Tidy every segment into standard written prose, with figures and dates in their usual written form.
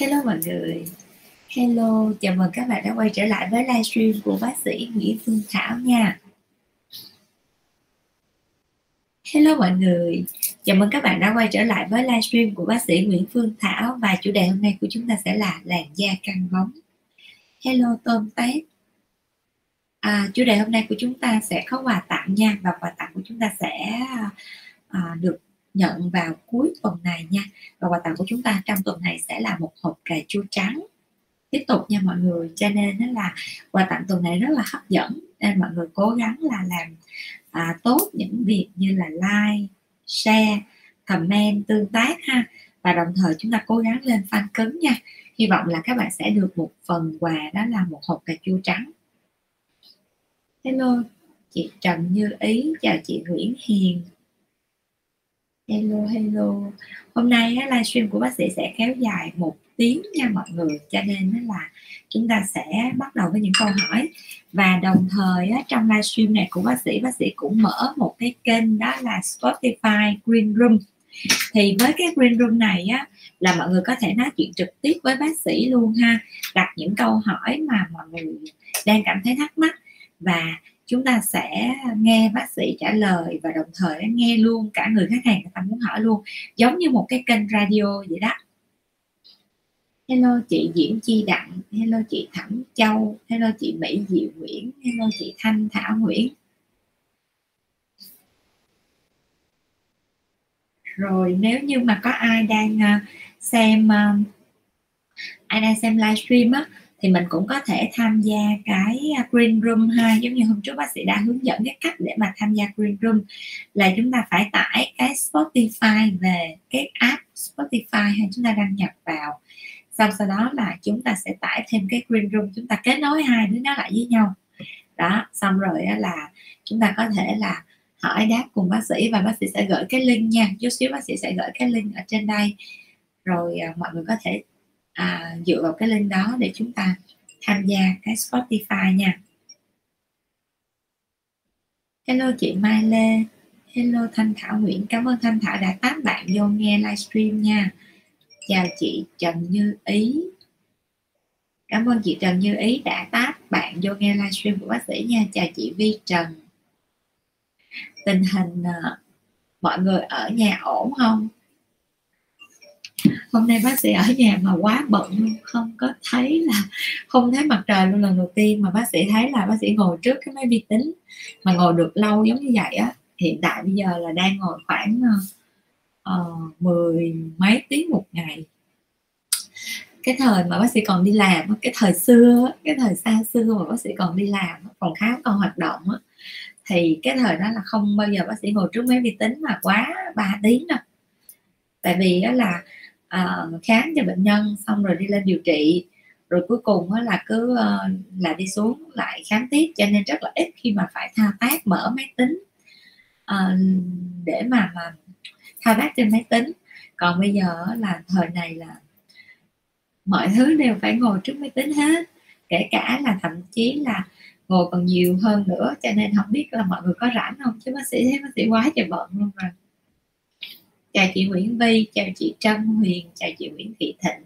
Hello mọi người. Hello, chào mừng các bạn đã quay trở lại với livestream của bác sĩ Nguyễn Phương Thảo nha. Hello mọi người. Chào mừng các bạn đã quay trở lại với livestream của bác sĩ Nguyễn Phương Thảo và chủ đề hôm nay của chúng ta sẽ là làn da căng bóng. Hello Tôm Tép. Chủ đề hôm nay của chúng ta sẽ có quà tặng nha, và quà tặng của chúng ta sẽ được nhận vào cuối tuần này nha. Và quà tặng của chúng ta trong tuần này sẽ là một hộp cà chua trắng. Tiếp tục nha mọi người, cho nên đó là quà tặng tuần này rất là hấp dẫn. Nên mọi người cố gắng là làm tốt những việc như là like, share, comment, tương tác ha. Và đồng thời chúng ta cố gắng lên fan cứng nha. Hy vọng là các bạn sẽ được một phần quà, đó là một hộp cà chua trắng. Hello chị Trần Như Ý, chào chị Nguyễn Hiền. Hello, hello. Hôm nay livestream của bác sĩ sẽ kéo dài 1 tiếng nha mọi người. Cho nên là chúng ta sẽ bắt đầu với những câu hỏi. Và đồng thời trong livestream này của bác sĩ cũng mở một cái kênh, đó là Spotify Green Room. Thì với cái Green Room này á, là mọi người có thể nói chuyện trực tiếp với bác sĩ luôn ha. Đặt những câu hỏi mà mọi người đang cảm thấy thắc mắc, và chúng ta sẽ nghe bác sĩ trả lời, và đồng thời nghe luôn cả người khách hàng người ta muốn hỏi luôn, giống như một cái kênh radio vậy đó. Hello chị Diễm Chi Đặng, hello chị Thẩm Châu, hello chị Mỹ Diệu Nguyễn, hello chị Thanh Thảo Nguyễn. Rồi nếu như mà có ai đang xem livestream á, thì mình cũng có thể tham gia cái Green Room ha. Giống như hôm trước bác sĩ đã hướng dẫn cái cách để mà tham gia Green Room là chúng ta phải tải cái Spotify về, cái app Spotify hay chúng ta đăng nhập vào. Sau đó là chúng ta sẽ tải thêm cái Green Room, chúng ta kết nối hai đứa nó lại với nhau. Đó, xong rồi là chúng ta có thể là hỏi đáp cùng bác sĩ, và bác sĩ sẽ gửi cái link nha. Chút xíu bác sĩ sẽ gửi cái link ở trên đây. Rồi mọi người có thể dựa vào cái link đó để chúng ta tham gia cái Spotify nha. Hello chị Mai Lê, hello Thanh Thảo Nguyễn, cảm ơn Thanh Thảo đã tám bạn vô nghe livestream nha. Chào chị Trần Như Ý, cảm ơn chị Trần Như Ý đã tám bạn vô nghe livestream của bác sĩ nha. Chào chị Vy Trần. Tình hình mọi người ở nhà ổn không? Hôm nay bác sĩ ở nhà mà quá bận luôn, không thấy mặt trời luôn. Lần đầu tiên mà bác sĩ thấy là bác sĩ ngồi trước cái máy vi tính mà ngồi được lâu giống như vậy á. Hiện tại bây giờ là đang ngồi khoảng 10 mấy tiếng một ngày. Cái thời mà bác sĩ còn đi làm, cái thời xưa, cái thời xa xưa mà bác sĩ còn đi làm, còn khám còn hoạt động á, thì cái thời đó là không bao giờ bác sĩ ngồi trước máy vi tính mà quá 3 tiếng đâu. Tại vì đó là khám cho bệnh nhân xong rồi đi lên điều trị, rồi cuối cùng đó là cứ là đi xuống lại khám tiếp, cho nên rất là ít khi mà phải thao tác mở máy tính để mà thao tác trên máy tính. Còn bây giờ là thời này là mọi thứ đều phải ngồi trước máy tính hết, kể cả là thậm chí là ngồi còn nhiều hơn nữa, cho nên không biết là mọi người có rảnh không, chứ bác sĩ thấy bác sĩ quá trời bận luôn rồi. Chào chị Nguyễn Vy, chào chị Trân Huyền, chào chị Nguyễn Thị Thịnh,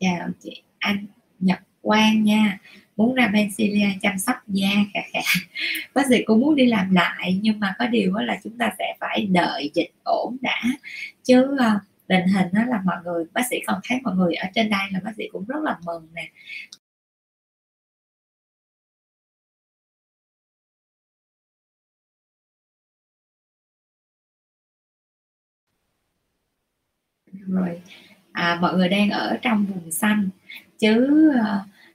chào chị Anh Nhật Quang nha. Muốn ra Pencilia chăm sóc da khả. Bác sĩ cũng muốn đi làm lại, nhưng mà có điều đó là chúng ta sẽ phải đợi dịch ổn đã. Chứ tình hình đó là mọi người, bác sĩ còn thấy mọi người ở trên đây là bác sĩ cũng rất là mừng nè. Rồi mọi người đang ở trong vùng xanh, chứ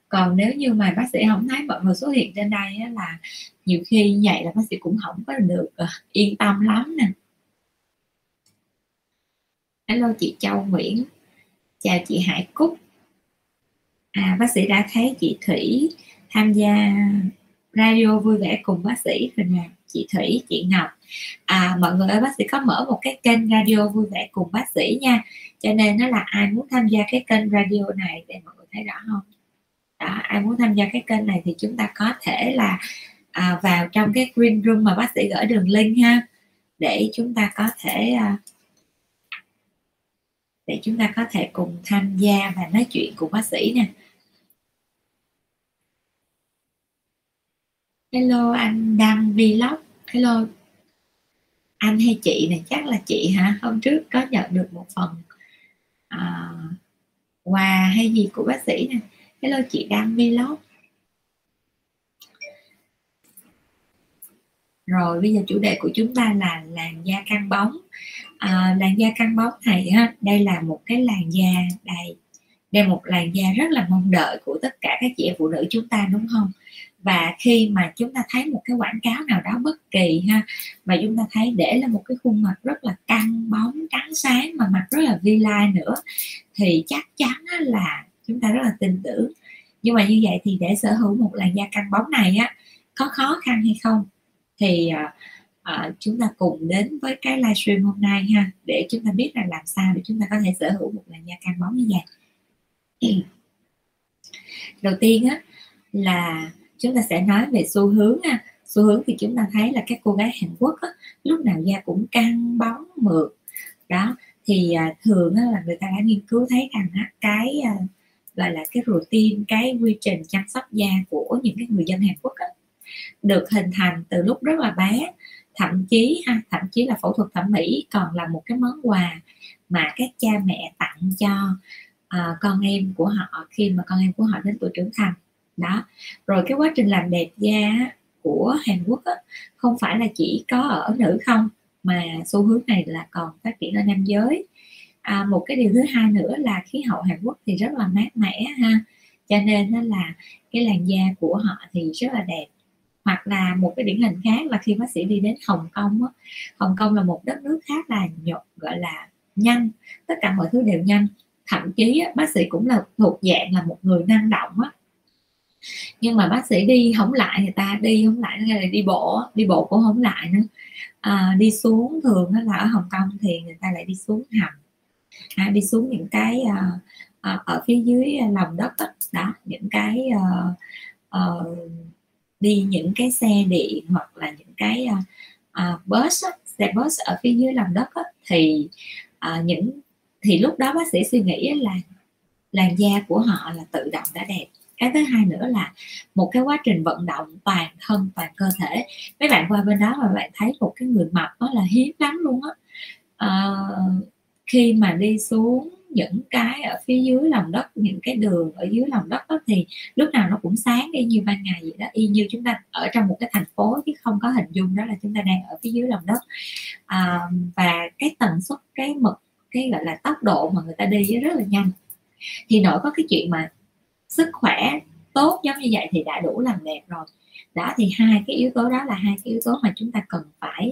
còn nếu như mà bác sĩ không thấy mọi người xuất hiện trên đây á, là nhiều khi như vậy là bác sĩ cũng không có được yên tâm lắm nè. Hello chị Châu Nguyễn, chào chị Hải Cúc. Bác sĩ đã thấy chị Thủy tham gia radio vui vẻ cùng bác sĩ rồi nè. Chị Thủy, chị Ngọc, mọi người ơi, bác sĩ có mở một cái kênh radio vui vẻ cùng bác sĩ nha. Cho nên nó là ai muốn tham gia cái kênh radio này, để mọi người thấy rõ không? Đó, ai muốn tham gia cái kênh này thì chúng ta có thể là vào trong cái Green Room mà bác sĩ gửi đường link ha, để chúng ta có thể để chúng ta có thể cùng tham gia và nói chuyện cùng bác sĩ nè. Hello anh Đăng Vlog, hello anh hay chị này, chắc là chị hả? Hôm trước có nhận được một phần quà hay gì của bác sĩ nè. Hello chị Đăng Vlog. Rồi bây giờ chủ đề của chúng ta là làn da căng bóng. Làn da căng bóng này ha, đây là một cái làn da, đây một làn da rất là mong đợi của tất cả các chị em phụ nữ chúng ta đúng không? Và khi mà chúng ta thấy một cái quảng cáo nào đó bất kỳ ha, mà chúng ta thấy để là một cái khuôn mặt rất là căng bóng, trắng sáng mà mặt rất là vi lai nữa, thì chắc chắn là chúng ta rất là tin tưởng. Nhưng mà như vậy thì để sở hữu một làn da căng bóng này á, có khó khăn hay không? Thì chúng ta cùng đến với cái livestream hôm nay ha, để chúng ta biết là làm sao để chúng ta có thể sở hữu một làn da căng bóng như vậy. Đầu tiên á, là chúng ta sẽ nói về xu hướng ha. Xu hướng thì chúng ta thấy là các cô gái Hàn Quốc á, lúc nào da cũng căng bóng mượt đó. Thì thường á, là người ta đã nghiên cứu thấy rằng á, cái gọi là cái routine, cái quy trình chăm sóc da của những cái người dân Hàn Quốc á, được hình thành từ lúc rất là bé, thậm chí là phẫu thuật thẩm mỹ còn là một cái món quà mà các cha mẹ tặng cho con em của họ khi mà con em của họ đến tuổi trưởng thành đó. Rồi cái quá trình làm đẹp da của Hàn Quốc á, không phải là chỉ có ở nữ không, mà xu hướng này là còn phát triển ở nam giới. Một cái điều thứ hai nữa là khí hậu Hàn Quốc thì rất là mát mẻ ha, cho nên là cái làn da của họ thì rất là đẹp. Hoặc là một cái điển hình khác là khi bác sĩ đi đến Hồng Kông á, Hồng Kông là một đất nước khác là gọi là nhanh, tất cả mọi thứ đều nhanh. Thậm chí á, bác sĩ cũng là thuộc dạng là một người năng động á, nhưng mà bác sĩ đi không lại, người ta đi không lại là đi bộ cũng không lại nữa. Đi xuống, thường là ở Hồng Kông thì người ta lại đi xuống hầm, đi xuống những cái ở phía dưới lòng đất đó, những cái đi những cái xe điện hoặc là những cái bus, xe bus ở phía dưới lòng đất á, thì lúc đó bác sĩ suy nghĩ là làn da của họ là tự động đã đẹp. Cái thứ hai nữa là một cái quá trình vận động toàn thân toàn cơ thể. Mấy bạn qua bên đó mà bạn thấy một cái người mập đó là hiếm lắm luôn á. Khi mà đi xuống những cái ở phía dưới lòng đất, những cái đường ở dưới lòng đất đó, thì lúc nào nó cũng sáng y như ban ngày vậy đó, y như chúng ta ở trong một cái thành phố chứ không có hình dung đó là chúng ta đang ở phía dưới lòng đất. Và cái tần suất, cái gọi là tốc độ mà người ta đi rất là nhanh. Thì nổi có cái chuyện mà sức khỏe tốt giống như vậy thì đã đủ làm đẹp rồi đó. Thì hai cái yếu tố đó là hai cái yếu tố mà chúng ta cần phải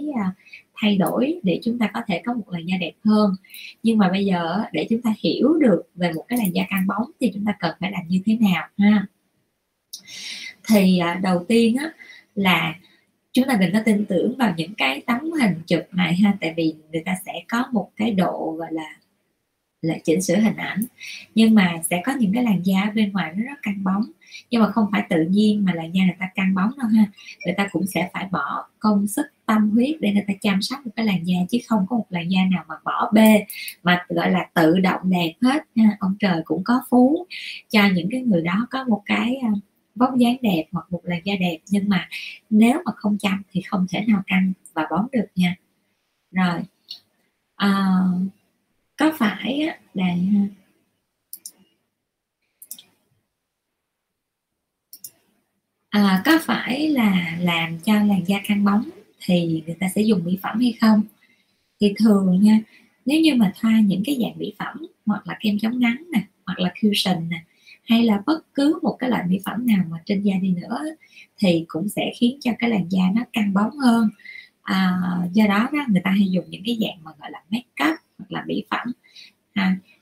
thay đổi để chúng ta có thể có một làn da đẹp hơn. Nhưng mà bây giờ để chúng ta hiểu được về một cái làn da căng bóng thì chúng ta cần phải làm như thế nào ha. Thì đầu tiên á, là chúng ta đừng có tin tưởng vào những cái tấm hình chụp này ha, tại vì người ta sẽ có một cái độ gọi là chỉnh sửa hình ảnh, nhưng mà sẽ có những cái làn da bên ngoài nó rất căng bóng, nhưng mà không phải tự nhiên mà làn da người ta căng bóng đâu ha. Người ta cũng sẽ phải bỏ công sức tâm huyết để người ta chăm sóc một cái làn da, chứ không có một làn da nào mà bỏ bê mà gọi là tự động đẹp hết ha. Ông trời cũng có phú cho những cái người đó có một cái vóc dáng đẹp hoặc một làn da đẹp, nhưng mà nếu mà không chăm thì không thể nào căng và bóng được nha. Rồi có phải là có phải là làm cho làn da căng bóng thì người ta sẽ dùng mỹ phẩm hay không? Thì thường nha, nếu như mà thoa những cái dạng mỹ phẩm hoặc là kem chống nắng nè, hoặc là cushion nè, hay là bất cứ một cái loại mỹ phẩm nào mà trên da đi nữa, thì cũng sẽ khiến cho cái làn da nó căng bóng hơn. Do đó người ta hay dùng những cái dạng mà gọi là make up hoặc là mỹ phẩm.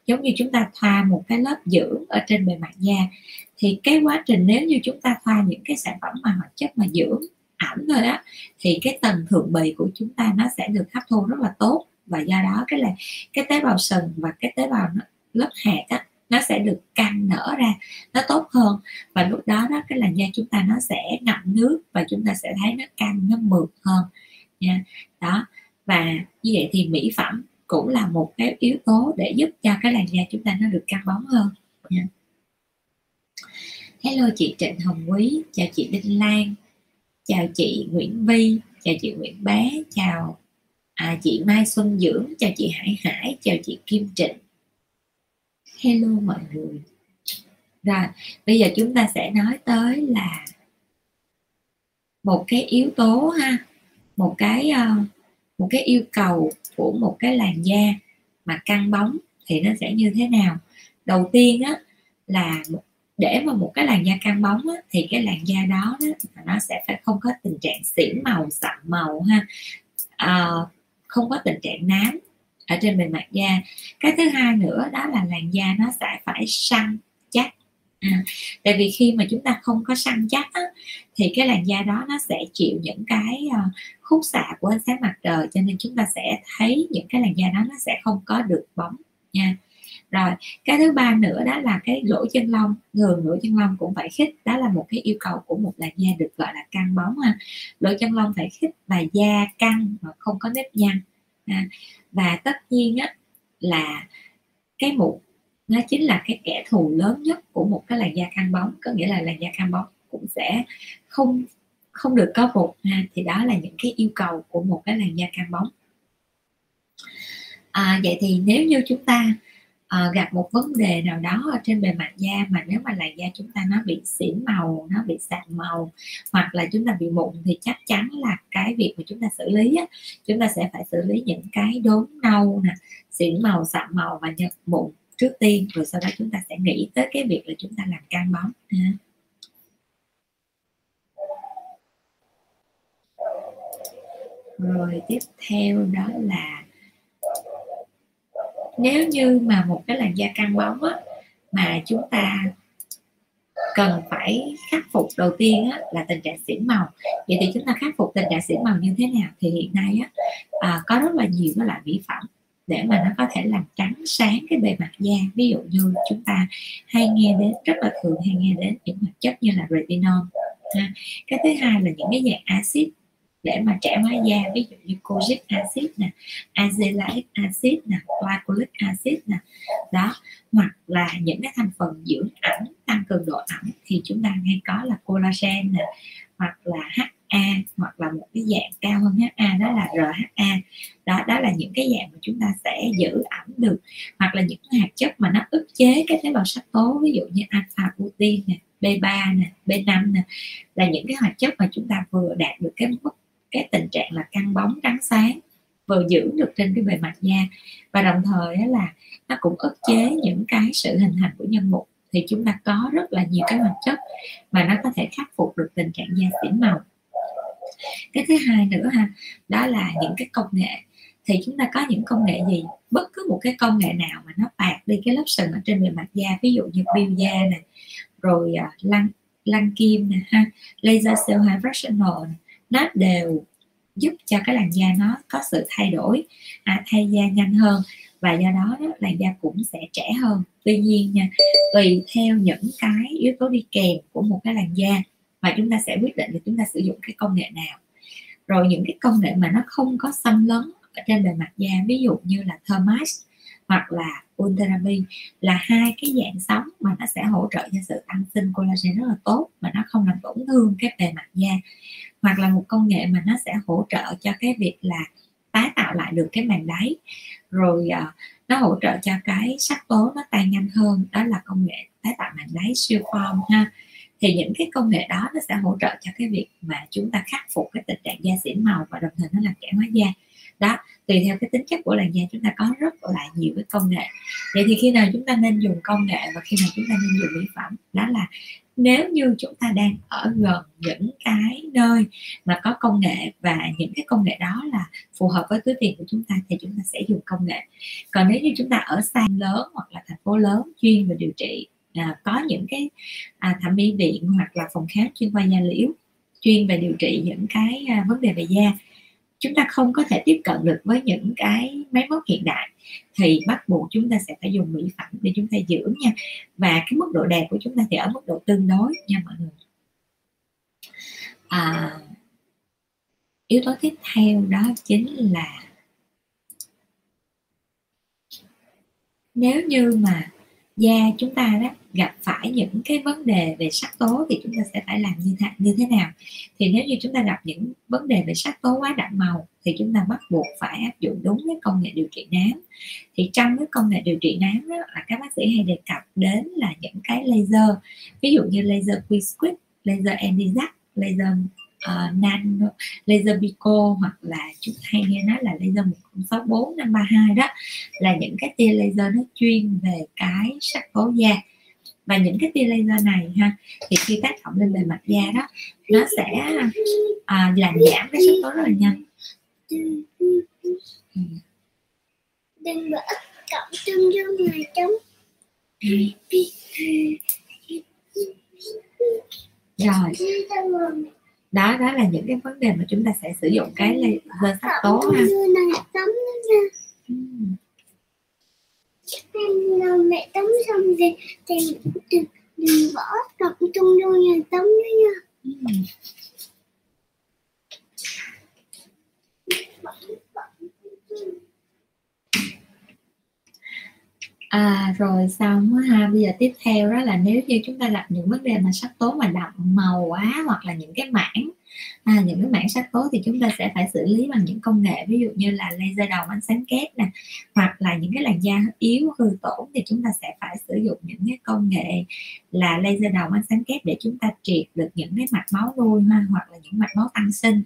Giống như chúng ta thoa một cái lớp dưỡng ở trên bề mặt da, thì cái quá trình nếu như chúng ta thoa những cái sản phẩm mà hoạt chất mà dưỡng ẩm thôi đó, thì cái tầng thượng bì của chúng ta nó sẽ được hấp thu rất là tốt, và do đó cái là cái tế bào sừng và cái tế bào lớp hạt á, nó sẽ được căng nở ra, nó tốt hơn, và lúc đó đó cái làn da chúng ta nó sẽ ngậm nước và chúng ta sẽ thấy nó căng, nó mượt hơn nha. Đó, và như vậy thì mỹ phẩm cũng là một cái yếu tố để giúp cho cái làn da chúng ta nó được căng bóng hơn. Hello chị Trịnh Hồng Quý, chào chị Đinh Lan, chào chị Nguyễn Vy, chào chị Nguyễn Bé, chào chị Mai Xuân Dưỡng, chào chị Hải Hải, chào chị Kim Trịnh. Hello mọi người. Rồi, bây giờ chúng ta sẽ nói tới là một cái yếu tố ha, một cái yêu cầu của một cái làn da mà căng bóng thì nó sẽ như thế nào. Đầu tiên á, là để mà một cái làn da căng bóng á, thì cái làn da đó nó sẽ phải không có tình trạng xỉn màu, sậm màu ha, không có tình trạng nám ở trên bề mặt da. Cái thứ hai nữa đó là làn da nó sẽ phải săn chắc. Tại vì khi mà chúng ta không có săn chắc á, thì cái làn da đó nó sẽ chịu những cái khúc xạ của ánh sáng mặt trời, cho nên chúng ta sẽ thấy những cái làn da đó nó sẽ không có được bóng nha. Rồi cái thứ ba nữa đó là cái lỗ chân lông, ngườm lỗ chân lông cũng phải khít, đó là một cái yêu cầu của một làn da được gọi là căng bóng ha. Lỗ chân lông phải khít và da căng mà không có nếp nhăn. Và tất nhiên á, là cái mụn nó chính là cái kẻ thù lớn nhất của một cái làn da căng bóng, có nghĩa là làn da căng bóng cũng sẽ không được có mụn ha. Thì đó là những cái yêu cầu của một cái làn da căng bóng. Vậy thì nếu như chúng ta gặp một vấn đề nào đó ở trên bề mặt da, mà nếu mà làn da chúng ta nó bị xỉn màu, nó bị sạm màu, hoặc là chúng ta bị mụn, thì chắc chắn là cái việc mà chúng ta xử lý á, chúng ta sẽ phải xử lý những cái đốm nâu nè, xỉn màu, sạm màu và mụn trước tiên, rồi sau đó chúng ta sẽ nghĩ tới cái việc là chúng ta làm căng bóng. Rồi tiếp theo đó là nếu như mà một cái làn da căng bóng á, mà chúng ta cần phải khắc phục đầu tiên á, là tình trạng xỉn màu. Vậy thì chúng ta khắc phục tình trạng xỉn màu như thế nào? Thì hiện nay á, có rất là nhiều cái loại mỹ phẩm để mà nó có thể làm trắng sáng cái bề mặt da. Ví dụ như chúng ta hay nghe đến, rất là thường hay nghe đến những hoạt chất như là retinol ha. Cái thứ hai là những cái dạng acid để mà trẻ hóa da, ví dụ như kojic acid nè, azelaic acid nè, glycolic acid nè đó, hoặc là những cái thành phần dưỡng ẩm, tăng cường độ ẩm thì chúng ta hay có là collagen nè, hoặc là HA, hoặc là một cái dạng cao hơn HA đó là RHA. Đó là những cái dạng mà chúng ta sẽ giữ ẩm được, hoặc là những hạt chất mà nó ức chế cái tế bào sắc tố, ví dụ như alpha butin nè, B3 nè, B5 nè, là những cái hoạt chất mà chúng ta vừa đạt được cái mức cái tình trạng là căng bóng trắng sáng, vừa giữ được trên cái bề mặt da, và đồng thời là nó cũng ức chế những cái sự hình thành của nhân mụn. Thì chúng ta có rất là nhiều cái hoạt chất mà nó có thể khắc phục được tình trạng da xỉn màu. Cái thứ hai nữa ha, đó là những cái công nghệ. Thì chúng ta có những công nghệ gì? Bất cứ một cái công nghệ nào mà nó bạc đi cái lớp sừng ở trên bề mặt da, ví dụ như peel da này, rồi lăn kim nè ha, laser cell hydration, nó đều giúp cho cái làn da nó có sự thay đổi, thay da nhanh hơn, và do đó làn da cũng sẽ trẻ hơn. Tuy nhiên nha, tùy theo những cái yếu tố đi kèm của một cái làn da mà chúng ta sẽ quyết định là chúng ta sử dụng cái công nghệ nào. Rồi những cái công nghệ mà nó không có xâm lấn ở trên bề mặt da, ví dụ như là Thermage hoặc là ultraviolet, là hai cái dạng sóng mà nó sẽ hỗ trợ cho sự tăng sinh collagen rất là tốt, mà nó không làm tổn thương cái bề mặt da. Hoặc là một công nghệ mà nó sẽ hỗ trợ cho cái việc là tái tạo lại được cái màng đáy, rồi nó hỗ trợ cho cái sắc tố nó tan nhanh hơn, đó là công nghệ tái tạo màng đáy siêu form ha. Thì những cái công nghệ đó nó sẽ hỗ trợ cho cái việc mà chúng ta khắc phục cái tình trạng da xỉn màu, và đồng thời nó làm trẻ hóa da. Đó, tùy theo cái tính chất của làn da chúng ta có rất là nhiều cái công nghệ. Vậy thì khi nào chúng ta nên dùng công nghệ và khi nào chúng ta nên dùng mỹ phẩm? Đó là nếu như chúng ta đang ở gần những cái nơi mà có công nghệ và những cái công nghệ đó là phù hợp với túi tiền của chúng ta thì chúng ta sẽ dùng công nghệ. Còn nếu như chúng ta ở xa lớn hoặc là thành phố lớn chuyên về điều trị, có những cái thẩm mỹ viện hoặc là phòng khám chuyên khoa da liễu chuyên về điều trị những cái vấn đề về da, chúng ta không có thể tiếp cận được với những cái máy móc hiện đại thì bắt buộc chúng ta sẽ phải dùng mỹ phẩm để chúng ta dưỡng nha. Và cái mức độ đẹp của chúng ta thì ở mức độ tương đối nha mọi người. Yếu tố tiếp theo đó chính là nếu như mà da chúng ta đó gặp phải những cái vấn đề về sắc tố thì chúng ta sẽ phải làm như thế nào. Thì nếu như chúng ta gặp những vấn đề về sắc tố quá đậm màu thì chúng ta bắt buộc phải áp dụng đúng cái công nghệ điều trị nám. Thì trong cái công nghệ điều trị nám đó, là các bác sĩ hay đề cập đến là những cái laser, ví dụ như laser Q-Squid, laser Andizac, laser nano, laser pico, hoặc là chúng ta hay nghe nói là laser 164532. Đó là những cái tia laser nó chuyên về cái sắc tố da. Và những cái tia laser này ha, thì khi tác động lên bề mặt da đó, nó sẽ làm giảm cái sắc tố rất là nhanh. Đừng bỏ cọng trưng dương này trống. Rồi. Đó là những cái vấn đề mà chúng ta sẽ sử dụng cái laser sắc tố ha. Mẹ tắm xong rồi thì đừng bỏ cặp chung vô nhà tắm nữa nha. Rồi xong ha, bây giờ tiếp theo đó là nếu như chúng ta gặp những vấn đề mà sắc tố mà đậm màu quá, hoặc là những cái mảng những cái mảng sắc tố thì chúng ta sẽ phải xử lý bằng những công nghệ, ví dụ như là laser đầu ánh sáng kép nè, hoặc là những cái làn da yếu hư tổn thì chúng ta sẽ phải sử dụng những cái công nghệ là laser đầu ánh sáng kép để chúng ta triệt được những cái mạch máu nuôi ha, hoặc là những mạch máu tăng sinh.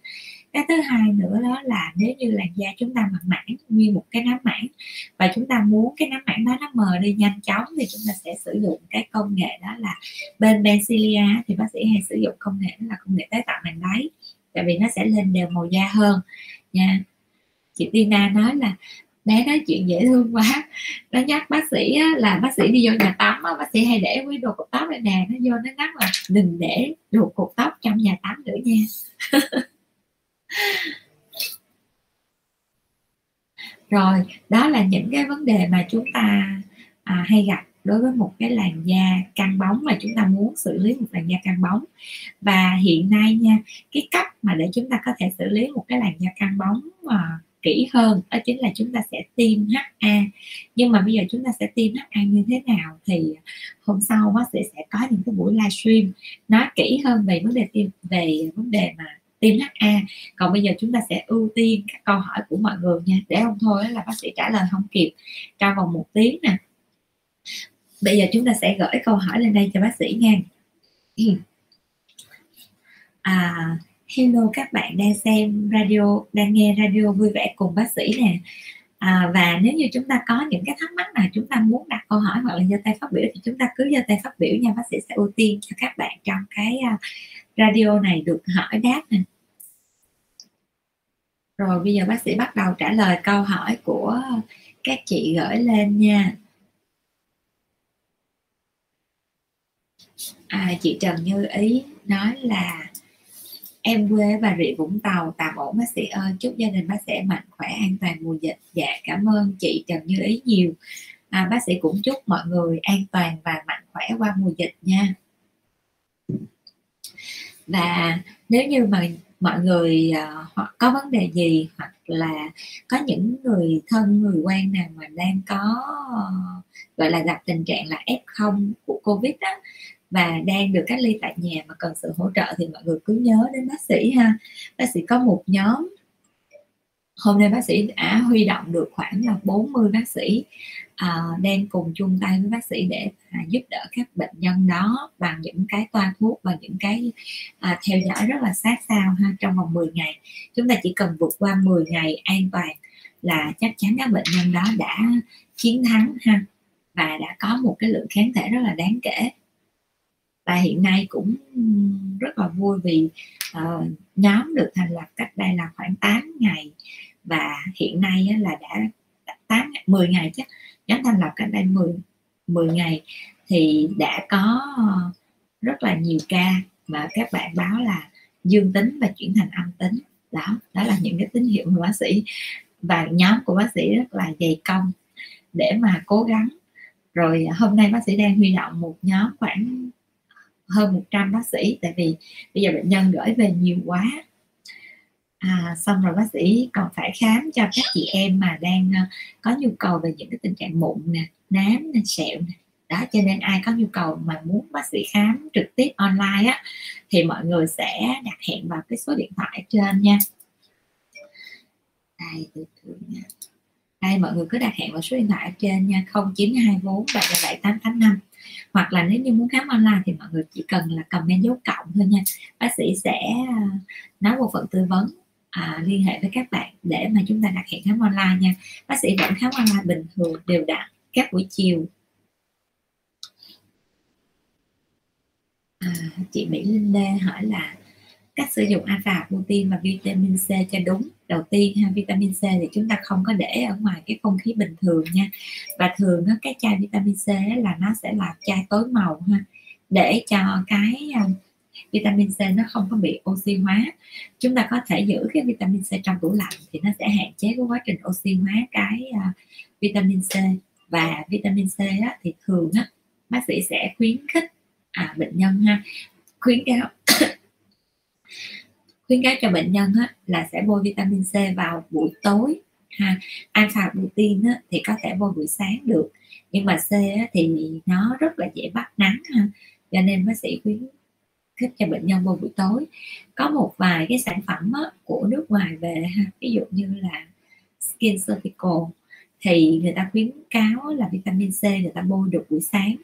Cái thứ hai nữa đó là nếu như làn da chúng ta mặn mảng, nguyên một cái nám mảng, và chúng ta muốn cái nám mảng đó nó mờ đi nhanh chóng thì chúng ta sẽ sử dụng cái công nghệ đó là bên Pencilia thì bác sĩ hay sử dụng công nghệ đó là công nghệ tái tạo màng đáy, tại vì nó sẽ lên đều màu da hơn nha. Chị Tina nói là bé nói chuyện dễ thương quá, nó nhắc bác sĩ là bác sĩ đi vô nhà tắm, bác sĩ hay để cái đồ cột tóc này nè, nó vô nó nhắc là đừng để đồ cột tóc trong nhà tắm nữa nha. Rồi, đó là những cái vấn đề mà chúng ta hay gặp đối với một cái làn da căng bóng, mà chúng ta muốn xử lý một làn da căng bóng. Và hiện nay nha, cái cách mà để chúng ta có thể xử lý một cái làn da căng bóng kỹ hơn đó chính là chúng ta sẽ tiêm HA. Nhưng mà bây giờ chúng ta sẽ tiêm HA như thế nào thì hôm sau bác sĩ sẽ có những cái buổi livestream nói kỹ hơn về vấn đề tiêm, về vấn đề mà tiêm HA. Còn bây giờ chúng ta sẽ ưu tiên các câu hỏi của mọi người nha, để không thôi là bác sĩ trả lời không kịp trong vòng 1 tiếng nè. Bây giờ chúng ta sẽ gửi câu hỏi lên đây cho bác sĩ nha. Hello các bạn đang xem radio, đang nghe radio vui vẻ cùng bác sĩ nè. Và nếu như chúng ta có những cái thắc mắc nào chúng ta muốn đặt câu hỏi hoặc là giơ tay phát biểu thì chúng ta cứ giơ tay phát biểu nha. Bác sĩ sẽ ưu tiên cho các bạn trong cái radio này được hỏi đáp nè. Rồi bây giờ bác sĩ bắt đầu trả lời câu hỏi của các chị gửi lên nha. Chị Trần Như Ý nói là em quê Bà Rịa Vũng Tàu, tạm ổn bác sĩ ơi, chúc gia đình bác sĩ mạnh khỏe an toàn mùa dịch. Dạ cảm ơn chị Trần Như Ý nhiều. Bác sĩ cũng chúc mọi người an toàn và mạnh khỏe qua mùa dịch nha. Và nếu như mà mọi người hoặc có vấn đề gì, hoặc là có những người thân, người quen nào mà đang có gọi là gặp tình trạng là F0 của Covid đó, và đang được cách ly tại nhà mà cần sự hỗ trợ thì mọi người cứ nhớ đến bác sĩ ha. Bác sĩ có một nhóm, hôm nay bác sĩ đã huy động được khoảng là 40 bác sĩ đang cùng chung tay với bác sĩ để giúp đỡ các bệnh nhân đó bằng những cái toa thuốc và những cái theo dõi rất là sát sao ha. Trong vòng 10 ngày chúng ta chỉ cần vượt qua 10 ngày an toàn là chắc chắn các bệnh nhân đó đã chiến thắng ha, và đã có một cái lượng kháng thể rất là đáng kể. Và hiện nay cũng rất là vui vì nhóm được thành lập cách đây là khoảng 8 ngày và hiện nay là đã 10 ngày chứ. Nhóm thành lập cách đây 10 ngày thì đã có rất là nhiều ca mà các bạn báo là dương tính và chuyển thành âm tính. Đó là những cái tín hiệu của bác sĩ. Và nhóm của bác sĩ rất là dày công để mà cố gắng. Rồi hôm nay bác sĩ đang huy động một nhóm khoảng hơn 100 bác sĩ, tại vì bây giờ bệnh nhân gửi về nhiều quá. Xong rồi bác sĩ còn phải khám cho các chị em mà đang có nhu cầu về những cái tình trạng mụn nè, nám nè, sẹo nè. Đó, cho nên ai có nhu cầu mà muốn bác sĩ khám trực tiếp online á, thì mọi người sẽ đặt hẹn vào cái số điện thoại trên nha. Đây, mọi người cứ đặt hẹn vào số điện thoại trên nha, 0924 778 85. Hoặc là nếu như muốn khám online thì mọi người chỉ cần là comment dấu cộng thôi nha. Bác sĩ sẽ nói bộ phận tư vấn liên hệ với các bạn để mà chúng ta đặt hẹn khám online nha. Bác sĩ vẫn khám online bình thường đều đặn các buổi chiều. Chị Mỹ Linh Lê hỏi là cách sử dụng alpha protein và vitamin C cho đúng. Đầu tiên vitamin C thì chúng ta không có để ở ngoài cái không khí bình thường nha. Và thường cái chai vitamin C là nó sẽ là chai tối màu ha, để cho cái vitamin C nó không có bị oxy hóa. Chúng ta có thể giữ cái vitamin C trong tủ lạnh thì nó sẽ hạn chế cái quá trình oxy hóa cái vitamin C. Và vitamin C thì thường bác sĩ sẽ khuyến khích bệnh nhân ha, khuyến cáo cho bệnh nhân là sẽ bôi vitamin C vào buổi tối ha. Alpha protein thì có thể bôi buổi sáng được, nhưng mà C thì nó rất là dễ bắt nắng ha, cho nên bác sĩ khuyến khích cho bệnh nhân bôi buổi tối. Có một vài cái sản phẩm của nước ngoài về ha, ví dụ như là Skin Surgical thì người ta khuyến cáo là vitamin C người ta bôi được buổi sáng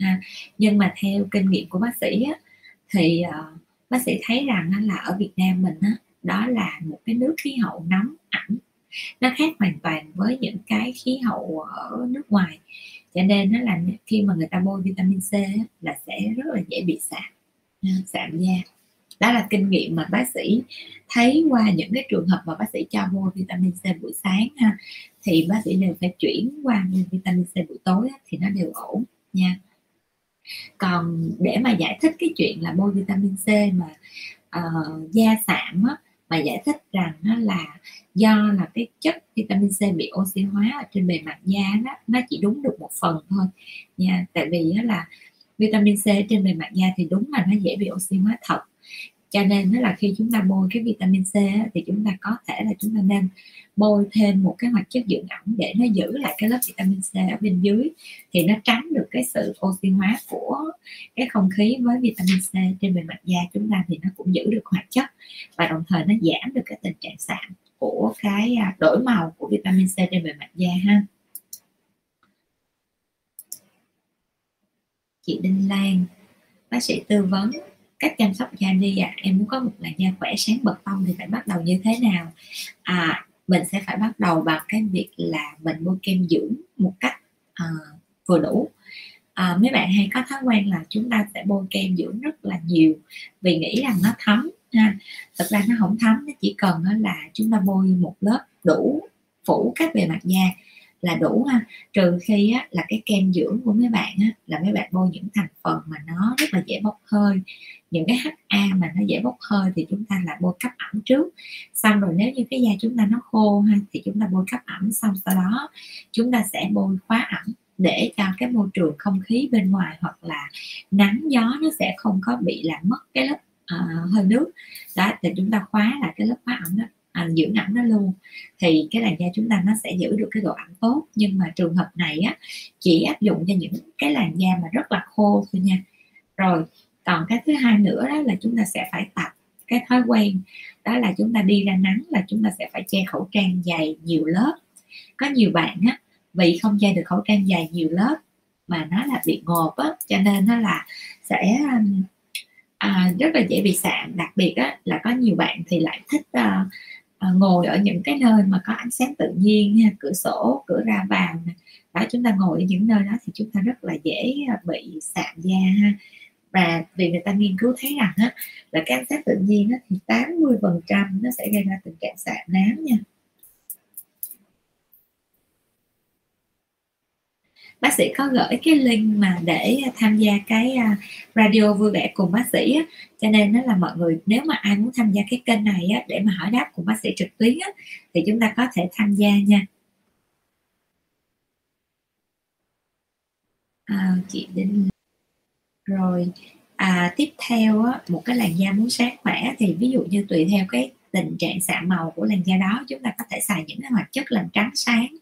ha. Nhưng mà theo kinh nghiệm của bác sĩ thì bác sĩ thấy rằng là ở Việt Nam mình đó là một cái nước khí hậu nóng ẩm, nó khác hoàn toàn với những cái khí hậu ở nước ngoài, cho nên nó là khi mà người ta bôi vitamin C là sẽ rất là dễ bị sạm da. Đó là kinh nghiệm mà bác sĩ thấy qua những cái trường hợp mà bác sĩ cho bôi vitamin C buổi sáng ha, thì bác sĩ đều phải chuyển qua vitamin C buổi tối thì nó đều ổn nha. Còn để mà giải thích cái chuyện là bôi vitamin C mà da sạm mà giải thích rằng nó là do là cái chất vitamin C bị oxy hóa ở trên bề mặt da đó, nó chỉ đúng được một phần thôi nha. Tại vì là vitamin C trên bề mặt da thì đúng là nó dễ bị oxy hóa thật, cho nên nó là khi chúng ta bôi cái vitamin C thì chúng ta có thể là chúng ta nên bôi thêm một cái hoạt chất dưỡng ẩm để nó giữ lại cái lớp vitamin C ở bên dưới, thì nó tránh được cái sự oxy hóa của cái không khí với vitamin C trên bề mặt da chúng ta, thì nó cũng giữ được hoạt chất và đồng thời nó giảm được cái tình trạng sạm của cái đổi màu của vitamin C trên bề mặt da ha. Chị Đinh Lan, bác sĩ tư vấn cách chăm sóc da đi ạ. Em muốn có một làn da khỏe sáng bật tông thì phải bắt đầu như thế nào? Mình sẽ phải bắt đầu bằng cái việc là mình bôi kem dưỡng một cách vừa đủ. Mấy bạn hay có thói quen là chúng ta sẽ bôi kem dưỡng rất là nhiều vì nghĩ rằng nó thấm ha. Thực ra nó không thấm, nó chỉ cần là chúng ta bôi một lớp đủ phủ các bề mặt da là đủ ha. Trừ khi là cái kem dưỡng của mấy bạn là mấy bạn bôi những thành phần mà nó rất là dễ bốc hơi, những cái HA mà nó dễ bốc hơi thì chúng ta là bôi cấp ẩm trước, xong rồi nếu như cái da chúng ta nó khô ha thì chúng ta bôi cấp ẩm, xong sau đó chúng ta sẽ bôi khóa ẩm để cho cái môi trường không khí bên ngoài hoặc là nắng gió nó sẽ không có bị làm mất cái lớp hơi nước đó, thì chúng ta khóa lại cái lớp khóa ẩm đó, dưỡng ẩm đó luôn, thì cái làn da chúng ta nó sẽ giữ được cái độ ẩm tốt. Nhưng mà trường hợp này chỉ áp dụng cho những cái làn da mà rất là khô thôi nha. Rồi còn cái thứ hai nữa đó là chúng ta sẽ phải tập cái thói quen đó là chúng ta đi ra nắng là chúng ta sẽ phải che khẩu trang dày nhiều lớp. Có nhiều bạn vì không che được khẩu trang dày nhiều lớp mà nó là bị ngộp cho nên nó là sẽ rất là dễ bị sạm. Đặc biệt là có nhiều bạn thì lại thích ngồi ở những cái nơi mà có ánh sáng tự nhiên nha, cửa sổ, cửa ra vào đó, chúng ta ngồi ở những nơi đó thì chúng ta rất là dễ bị sạm da ha. Và vì người ta nghiên cứu thấy rằng là cái ánh sáng tự nhiên thì 80% nó sẽ gây ra tình trạng sạm nám nha. Bác sĩ có gửi cái link mà để tham gia cái radio vui vẻ cùng bác sĩ cho nên nó là mọi người nếu mà ai muốn tham gia cái kênh này để mà hỏi đáp cùng bác sĩ trực tuyến thì chúng ta có thể tham gia nha. Chị Đinh rồi. Tiếp theo một cái làn da muốn sáng khỏe thì ví dụ như tùy theo cái tình trạng sạm màu của làn da đó, chúng ta có thể xài những cái hoạt chất làm trắng sáng,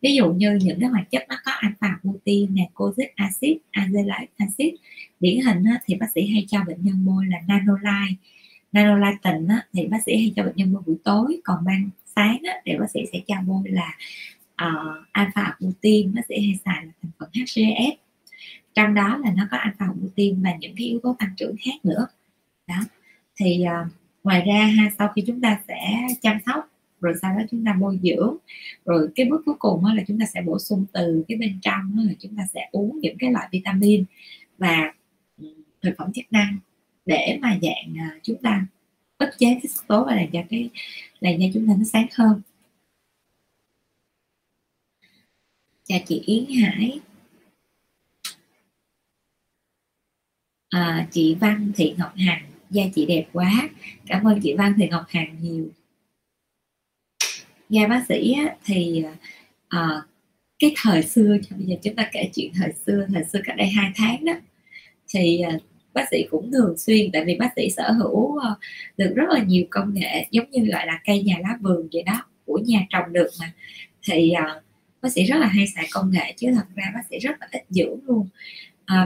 ví dụ như những cái hoạt chất nó có alpha butin nè, kojic acid, azelaic acid. Điển hình thì bác sĩ hay cho bệnh nhân bôi là nanolite, nanolatin thì bác sĩ hay cho bệnh nhân bôi buổi tối, còn ban sáng thì bác sĩ sẽ cho bôi là alpha butin, bác sĩ hay xài là thành phần HGF, trong đó là nó có alpha butin và những cái yếu tố tăng trưởng khác nữa đó. Thì ngoài ra sau khi chúng ta sẽ chăm sóc rồi sau đó chúng ta bôi dưỡng, rồi cái bước cuối cùng là chúng ta sẽ bổ sung từ cái bên trong, là chúng ta sẽ uống những cái loại vitamin và thực phẩm chức năng để mà dạng chúng ta ức chế cái sắc tố và làm cho cái làn da chúng ta nó sáng hơn. Chào chị Yến Hải. Chị Văn Thị Ngọc Hằng, da chị đẹp quá. Cảm ơn chị Văn Thị Ngọc Hằng nhiều. Da bác sĩ thì cái thời xưa, bây giờ chúng ta kể chuyện thời xưa cách đây 2 tháng đó, thì bác sĩ cũng thường xuyên, tại vì bác sĩ sở hữu được rất là nhiều công nghệ, giống như gọi là cây nhà lá vườn vậy đó, của nhà trồng được mà, thì bác sĩ rất là hay xài công nghệ chứ thật ra bác sĩ rất là ít dưỡng luôn.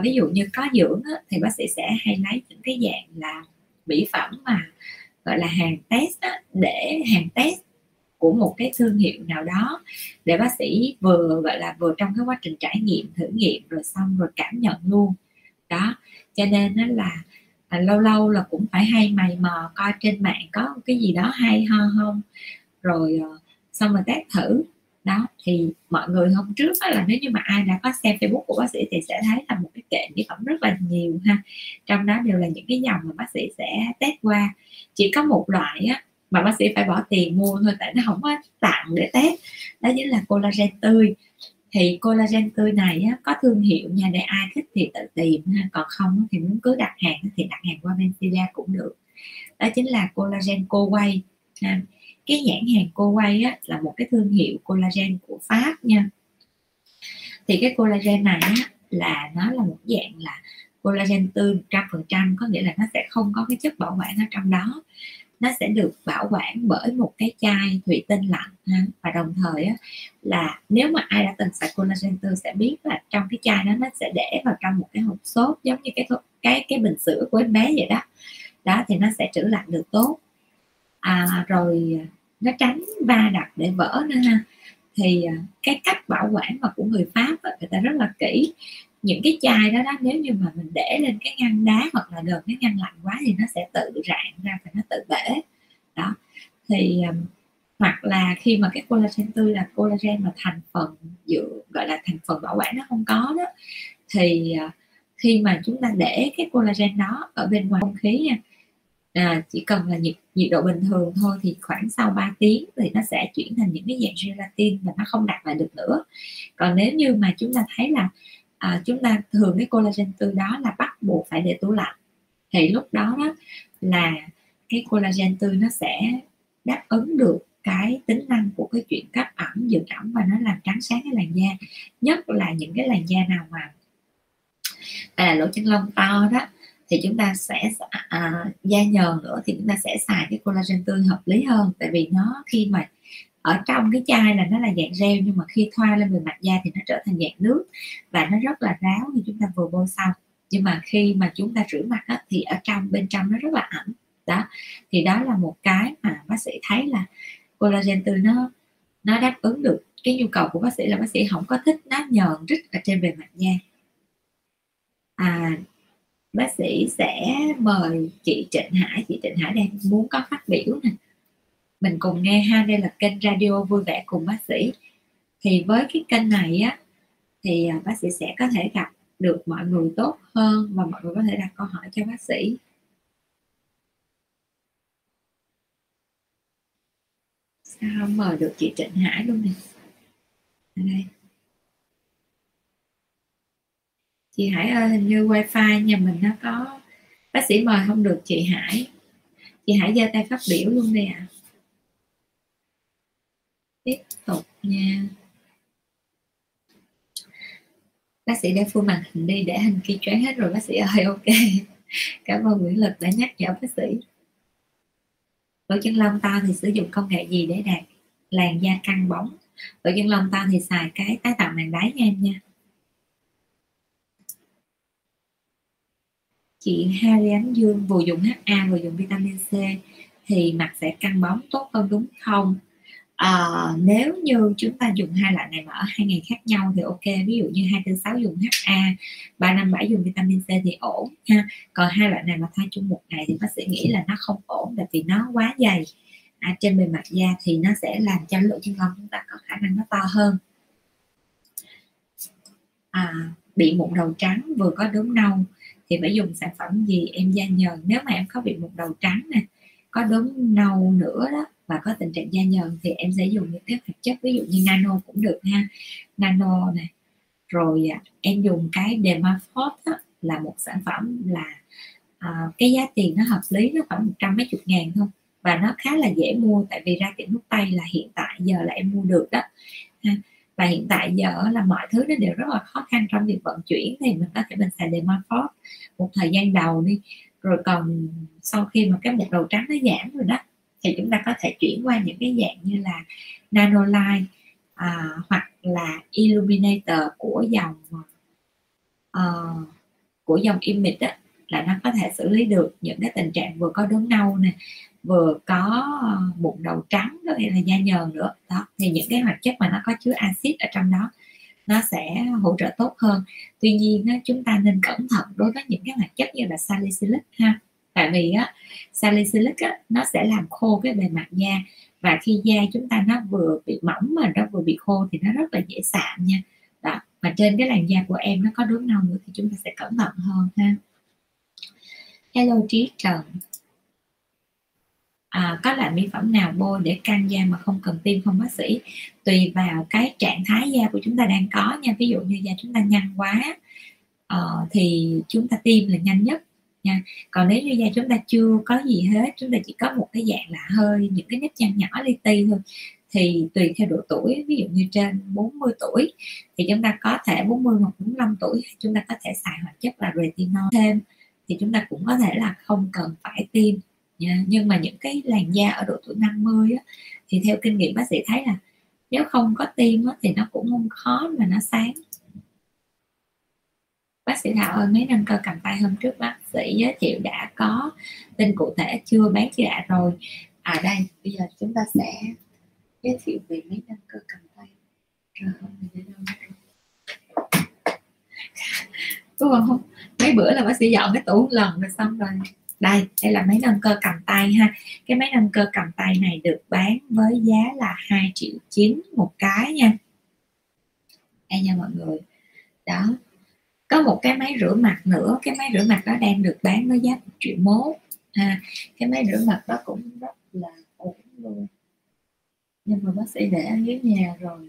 Ví dụ như có dưỡng thì bác sĩ sẽ hay lấy những cái dạng là mỹ phẩm mà gọi là hàng test để hàng test của một cái thương hiệu nào đó, để bác sĩ vừa gọi là vừa trong cái quá trình trải nghiệm thử nghiệm rồi xong rồi cảm nhận luôn đó. Cho nên là lâu lâu là cũng phải hay mày mò coi trên mạng có cái gì đó hay ho không, rồi xong rồi test thử đó. Thì mọi người hôm trước là nếu như mà ai đã có xem Facebook của bác sĩ thì sẽ thấy là một cái kệ mỹ phẩm rất là nhiều ha, trong đó đều là những cái dòng mà bác sĩ sẽ test qua. Chỉ có một loại mà bác sĩ phải bỏ tiền mua thôi, tại nó không có tặng để test, đó chính là collagen tươi. Thì collagen tươi này có thương hiệu nha, để ai thích thì tự tìm ha, còn không thì muốn cứ đặt hàng thì đặt hàng qua Pencilia cũng được. Đó chính là collagen CoWay. Cái nhãn hàng CoWay là một cái thương hiệu collagen của Pháp nha. Thì cái collagen này là nó là một dạng là collagen tươi 100%, có nghĩa là nó sẽ không có cái chất bảo quản ở trong đó. Nó sẽ được bảo quản bởi một cái chai thủy tinh lạnh ha. Và đồng thời là nếu mà ai đã từng xài collagen tươi sẽ biết là trong cái chai đó nó sẽ để vào trong một cái hộp xốp, giống như cái bình sữa của em bé vậy đó. Đó thì nó sẽ trữ lạnh được tốt, rồi nó tránh va đập để vỡ nữa ha. Thì cái cách bảo quản mà của người Pháp người ta rất là kỹ. Những cái chai đó, nếu như mà mình để lên cái ngăn đá hoặc là gần cái ngăn lạnh quá thì nó sẽ tự rạn ra và nó tự bể đó. Thì hoặc là khi mà cái collagen tươi là collagen mà thành phần gọi là thành phần bảo quản nó không có đó, thì khi mà chúng ta để cái collagen đó ở bên ngoài không khí nha, chỉ cần là nhiệt độ bình thường thôi, thì khoảng sau 3 tiếng thì nó sẽ chuyển thành những cái dạng gelatin và nó không đặt lại được nữa. Còn nếu như mà chúng ta thấy là chúng ta thường cái collagen tươi đó là bắt buộc phải để tủ lạnh, thì lúc đó là cái collagen tươi nó sẽ đáp ứng được cái tính năng của cái chuyện cấp ẩm, dưỡng ẩm và nó làm trắng sáng cái làn da, nhất là những cái làn da nào mà lỗ chân lông to đó, thì chúng ta sẽ da nhờn nữa thì chúng ta sẽ xài cái collagen tươi hợp lý hơn. Tại vì nó khi mà ở trong cái chai là nó là dạng gel, nhưng mà khi thoa lên bề mặt da thì nó trở thành dạng nước và nó rất là ráo khi chúng ta vừa bôi xong. Nhưng mà khi mà chúng ta rửa mặt thì ở trong bên trong nó rất là ẩm đó. Thì đó là một cái mà bác sĩ thấy là collagen tươi nó đáp ứng được cái nhu cầu của bác sĩ, là bác sĩ không có thích nó nhờn rít ở trên bề mặt da. Bác sĩ sẽ mời chị Trịnh Hải. Chị Trịnh Hải đang muốn có phát biểu nè, mình cùng nghe ha. Đây là kênh radio vui vẻ cùng bác sĩ. Thì với cái kênh này thì bác sĩ sẽ có thể gặp được mọi người tốt hơn và mọi người có thể đặt câu hỏi cho bác sĩ. Sao không mời được chị Trịnh Hải luôn nè. Đây. Chị Hải ơi, hình như wifi nhà mình nó có. Bác sĩ mời không được chị Hải. Chị Hải giơ tay phát biểu luôn đây ạ. Tiếp tục nha. Bác sĩ để full màn hình đi, để hình kia chóe hết rồi bác sĩ ơi. Ok. Cảm ơn Nguyễn Lực đã nhắc nhở bác sĩ. Ở chân lông ta thì sử dụng công nghệ gì để đạt làn da căng bóng? Ở chân lông ta thì xài cái tái tạo màng đáy nha em nha. Chị Harry Ánh Dương, vừa dùng HA vừa dùng vitamin C thì mặt sẽ căng bóng tốt hơn đúng không? Nếu như chúng ta dùng hai loại này mà ở hai ngày khác nhau thì ok, ví dụ như 246 dùng HA, 357 dùng vitamin C thì ổn ha. Còn hai loại này mà thay chung một ngày thì bác sĩ nghĩ là nó không ổn, tại vì nó quá dày trên bề mặt da thì nó sẽ làm cho lỗ chân lông chúng ta có khả năng nó to hơn. Bị mụn đầu trắng vừa có đốm nâu thì phải dùng sản phẩm gì em da nhờn? Nếu mà em có bị mụn đầu trắng nè, có đốm nâu nữa đó và có tình trạng da nhờn thì em sẽ dùng những cái hoạt chất ví dụ như nano cũng được ha, nano này, rồi em dùng cái Dermafort là một sản phẩm là cái giá tiền nó hợp lý, nó khoảng 100 mấy chục ngàn thôi và nó khá là dễ mua, tại vì ra tiệm thuốc tây là hiện tại giờ là em mua được đó ha. Và hiện tại giờ là mọi thứ nó đều rất là khó khăn trong việc vận chuyển thì mình có thể mình xài Dermafort một thời gian đầu đi, rồi còn sau khi mà cái mụn đầu trắng nó giảm rồi đó thì chúng ta có thể chuyển qua những cái dạng như là Nanolight hoặc là Illuminator của dòng Image đó, là nó có thể xử lý được những cái tình trạng vừa có đốm nâu nè, vừa có mụn đầu trắng, có nghĩa là da nhờn nữa đó. Thì những cái hoạt chất mà nó có chứa axit ở trong đó nó sẽ hỗ trợ tốt hơn. Tuy nhiên chúng ta nên cẩn thận đối với những cái hoạt chất như là salicylic ha, tại vì salicylic nó sẽ làm khô cái bề mặt da, và khi da chúng ta nó vừa bị mỏng mà nó vừa bị khô thì nó rất là dễ sạm nha đó. Mà trên cái làn da của em nó có đốm nâu nữa thì chúng ta sẽ cẩn thận hơn ha. Hello Trí Trần, có loại mỹ phẩm nào bôi để căng da mà không cần tiêm không bác sĩ? Tùy vào cái trạng thái da của chúng ta đang có nha. Ví dụ như da chúng ta nhăn quá thì chúng ta tiêm là nhanh nhất nha. Còn nếu như da chúng ta chưa có gì hết, chúng ta chỉ có một cái dạng là hơi những cái nếp nhăn nhỏ li ti thôi, thì tùy theo độ tuổi, ví dụ như trên 40 tuổi thì chúng ta có thể 40 hoặc 45 tuổi chúng ta có thể xài hoạt chất là retinol thêm, thì chúng ta cũng có thể là không cần phải tiêm. Nhưng mà những cái làn da ở độ tuổi 50 á, thì theo kinh nghiệm bác sĩ thấy là nếu không có tiêm á, thì nó cũng không khó mà nó sáng. Bác sĩ Thảo ơi, mấy nâng cơ cầm tay hôm trước bác sĩ giới thiệu đã có tin cụ thể chưa, bán chưa ạ? Rồi đây bây giờ chúng ta sẽ giới thiệu về mấy nâng cơ cầm tay. Rồi không mình để đâu đúng không? Mấy bữa là bác sĩ dọn cái tủ lần rồi xong rồi. Đây là máy nâng cơ cầm tay ha. Cái máy nâng cơ cầm tay này được bán với giá là 2,9 triệu một cái nha. Đây nha mọi người. Đó. Có một cái máy rửa mặt nữa. Cái máy rửa mặt đó đang được bán với giá 1,1 triệu ha. Cái máy rửa mặt đó cũng rất là ổn luôn. Nhưng mà bác sĩ để ở dưới nhà rồi,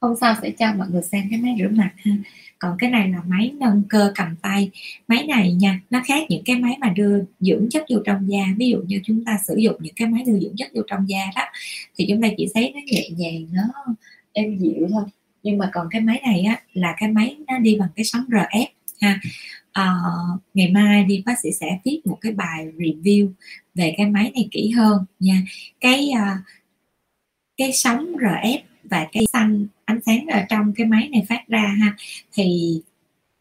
hôm sau sẽ cho mọi người xem cái máy rửa mặt ha. Còn cái này là máy nâng cơ cầm tay. Máy này nha, nó khác những cái máy mà đưa dưỡng chất vô trong da. Ví dụ như chúng ta sử dụng những cái máy đưa dưỡng chất vô trong da đó thì chúng ta chỉ thấy nó nhẹ nhàng, nó êm dịu thôi. Nhưng mà còn cái máy này á, là cái máy nó đi bằng cái sóng RF ha. Ngày mai đi bác sĩ sẽ viết một cái bài review về cái máy này kỹ hơn nha. Cái sóng RF và cái xanh ánh sáng ở trong cái máy này phát ra ha, thì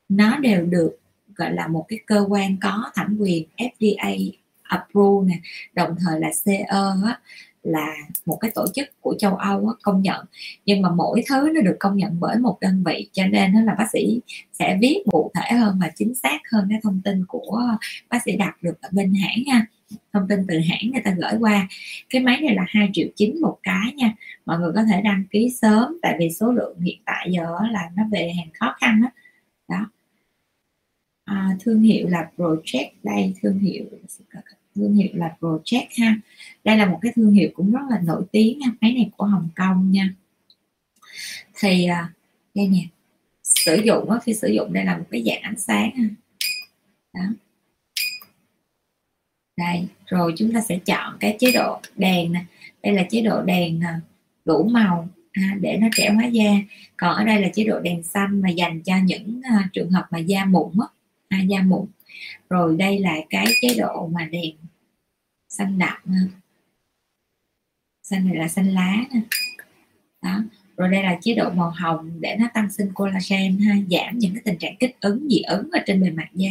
nó đều được gọi là một cái cơ quan có thẩm quyền FDA approve nè, đồng thời là CE á, là một cái tổ chức của châu Âu á, công nhận. Nhưng mà mỗi thứ nó được công nhận bởi một đơn vị, cho nên là bác sĩ sẽ viết cụ thể hơn và chính xác hơn cái thông tin của bác sĩ đọc được ở bên hãng ha. Thông tin từ hãng người ta gửi qua. Cái máy này là 2,9 triệu một cái nha. Mọi người có thể đăng ký sớm, tại vì số lượng hiện tại giờ là nó về hàng khó khăn đó, đó. Thương hiệu là Project. Đây thương hiệu là Project ha. Đây là một cái thương hiệu cũng rất là nổi tiếng ha. Máy này của Hồng Kông nha. Thì đây nè, sử dụng khi sử dụng đây là một cái dạng ánh sáng ha. Đó. Đây, rồi chúng ta sẽ chọn cái chế độ đèn nè. Đây là chế độ đèn đủ màu để nó trẻ hóa da. Còn ở đây là chế độ đèn xanh mà dành cho những trường hợp mà da mụn da mụn. Rồi đây là cái chế độ mà đèn xanh đậm Xanh này là xanh lá nè. Đó. Rồi đây là chế độ màu hồng để nó tăng sinh collagen ha, giảm những cái tình trạng kích ứng, dị ứng ở trên bề mặt da.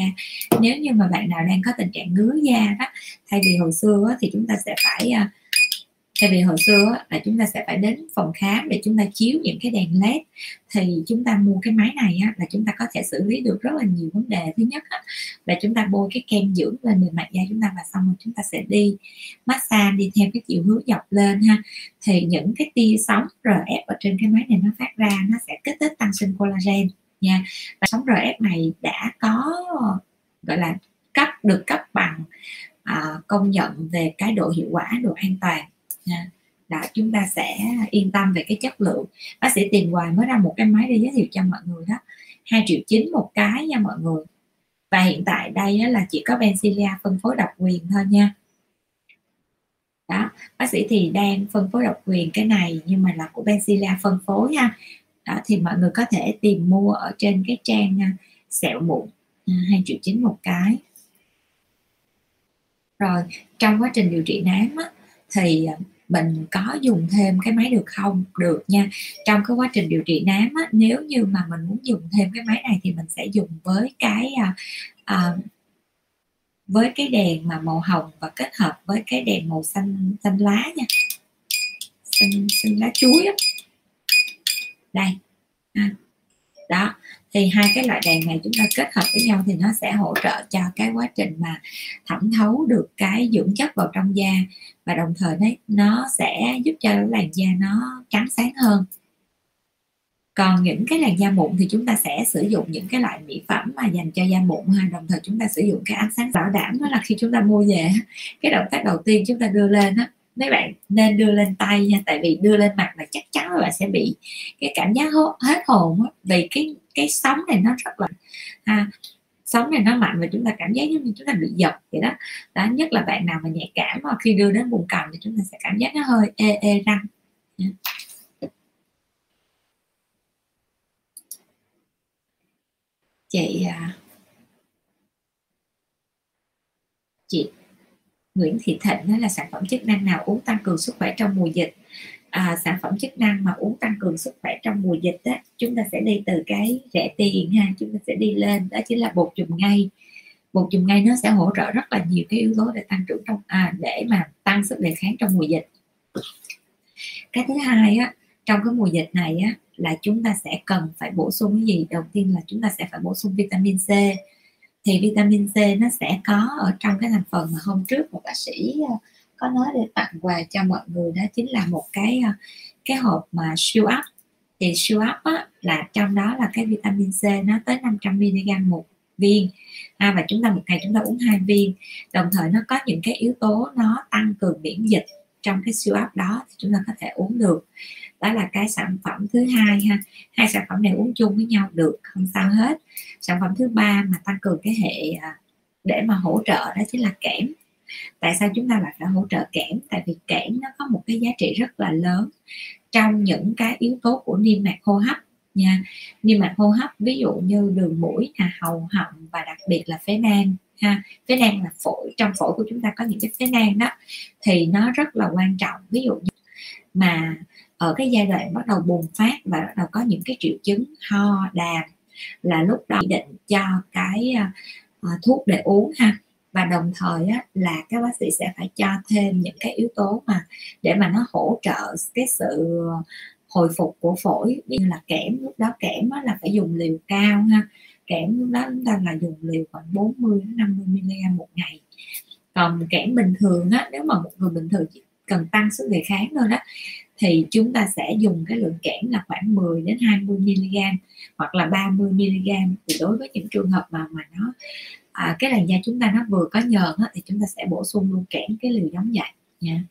Nếu như mà bạn nào đang có tình trạng ngứa da đó, thay vì hồi xưa thì chúng ta sẽ phải đến phòng khám để chúng ta chiếu những cái đèn LED, thì chúng ta mua cái máy này á, là chúng ta có thể xử lý được rất là nhiều vấn đề. Thứ nhất á, là chúng ta bôi cái kem dưỡng lên bề mặt da chúng ta, và xong rồi chúng ta sẽ đi massage đi theo cái chiều hướng dọc lên ha, thì những cái tia sóng RF ở trên cái máy này nó phát ra, nó sẽ kích thích tăng sinh collagen nha. Và sóng RF này đã có gọi là được cấp bằng công nhận về cái độ hiệu quả, độ an toàn. Đó, chúng ta sẽ yên tâm về cái chất lượng. Bác sĩ tìm hoài mới ra một cái máy để giới thiệu cho mọi người đó, 2,9 triệu một cái nha mọi người. Và hiện tại đây là chỉ có Pencilia phân phối độc quyền thôi nha. Đó, bác sĩ thì đang phân phối độc quyền cái này, nhưng mà là của Pencilia phân phối nha. Đó, thì mọi người có thể tìm mua ở trên cái trang sẹo mụn, 2,9 triệu một cái. Rồi trong quá trình điều trị nám á, thì mình có dùng thêm cái máy được không? Được nha. Trong cái quá trình điều trị nám á, nếu như mà mình muốn dùng thêm cái máy này thì mình sẽ dùng với cái đèn mà màu hồng và kết hợp với cái đèn màu xanh, xanh lá nha, xanh lá chuối á. Đây đó, thì hai cái loại đèn này chúng ta kết hợp với nhau thì nó sẽ hỗ trợ cho cái quá trình mà thẩm thấu được cái dưỡng chất vào trong da, và đồng thời đấy, nó sẽ giúp cho làn da nó trắng sáng hơn. Còn những cái làn da mụn thì chúng ta sẽ sử dụng những cái loại mỹ phẩm mà dành cho da mụn ha, đồng thời chúng ta sử dụng cái ánh sáng bảo đảm. Đó là khi chúng ta mua về, cái động tác đầu tiên chúng ta đưa lên á, mấy bạn nên đưa lên tay nha, tại vì đưa lên mặt là chắc chắn là bạn sẽ bị cái cảm giác hết hồn á, vì cái sóng này nó rất là sóng này nó mạnh, và chúng ta cảm giác giống như chúng ta bị giật vậy đó. Đó, nhất là bạn nào mà nhạy cảm, mà khi đưa đến vùng cằm thì chúng ta sẽ cảm giác nó hơi ê răng. Chị Nguyễn Thị Thịnh, đó là sản phẩm chức năng nào uống tăng cường sức khỏe trong mùa dịch? Sản phẩm chức năng mà uống tăng cường sức khỏe trong mùa dịch đó, chúng ta sẽ đi từ cái rẻ tiền ha, chúng ta sẽ đi lên, đó chính là bột chùm ngay. Bột chùm ngay nó sẽ hỗ trợ rất là nhiều cái yếu tố để tăng trưởng trong để mà tăng sức đề kháng trong mùa dịch. Cái thứ hai á, trong cái mùa dịch này á, là chúng ta sẽ cần phải bổ sung cái gì? Đầu tiên là chúng ta sẽ phải bổ sung vitamin C. Thì vitamin C nó sẽ có ở trong cái thành phần mà hôm trước một bác sĩ có nói để tặng quà cho mọi người, đó chính là một cái hộp mà siêu ấp. Thì siêu ấp á, là trong đó là cái vitamin C nó tới 500mg một viên, và chúng ta một ngày chúng ta uống 2 viên. Đồng thời nó có những cái yếu tố nó tăng cường miễn dịch trong cái siêu ấp đó, thì chúng ta có thể uống được. Đó là cái sản phẩm thứ hai ha. Hai sản phẩm này uống chung với nhau được, không sao hết. Sản phẩm thứ ba mà tăng cường cái hệ để mà hỗ trợ đó chính là kẽm. Tại sao chúng ta lại phải hỗ trợ kẽm? Tại vì kẽm nó có một cái giá trị rất là lớn trong những cái yếu tố của niêm mạc hô hấp nha. Niêm mạc hô hấp ví dụ như đường mũi, hầu họng, và đặc biệt là phế nang ha. Phế nang là phổi, trong phổi của chúng ta có những cái phế nang đó, thì nó rất là quan trọng. Ví dụ như mà ở cái giai đoạn bắt đầu bùng phát và bắt đầu có những cái triệu chứng ho, đàm, là lúc đó chỉ định cho cái thuốc để uống ha. Và đồng thời á, là các bác sĩ sẽ phải cho thêm những cái yếu tố mà để mà nó hỗ trợ cái sự hồi phục của phổi, như là kẽm. Lúc đó kẽm á, là phải dùng liều cao ha. Kẽm lúc đó chúng ta là dùng liều khoảng 40-50mg một ngày. Còn kẽm bình thường á, nếu mà một người bình thường chỉ cần tăng sức đề kháng thôi đó, thì chúng ta sẽ dùng cái lượng kẽm là khoảng 10-20mg hoặc là 30mg. Thì đối với những trường hợp mà nó cái làn da chúng ta nó vừa có nhờn á, thì chúng ta sẽ bổ sung luôn kẽm cái liều giống vậy nha.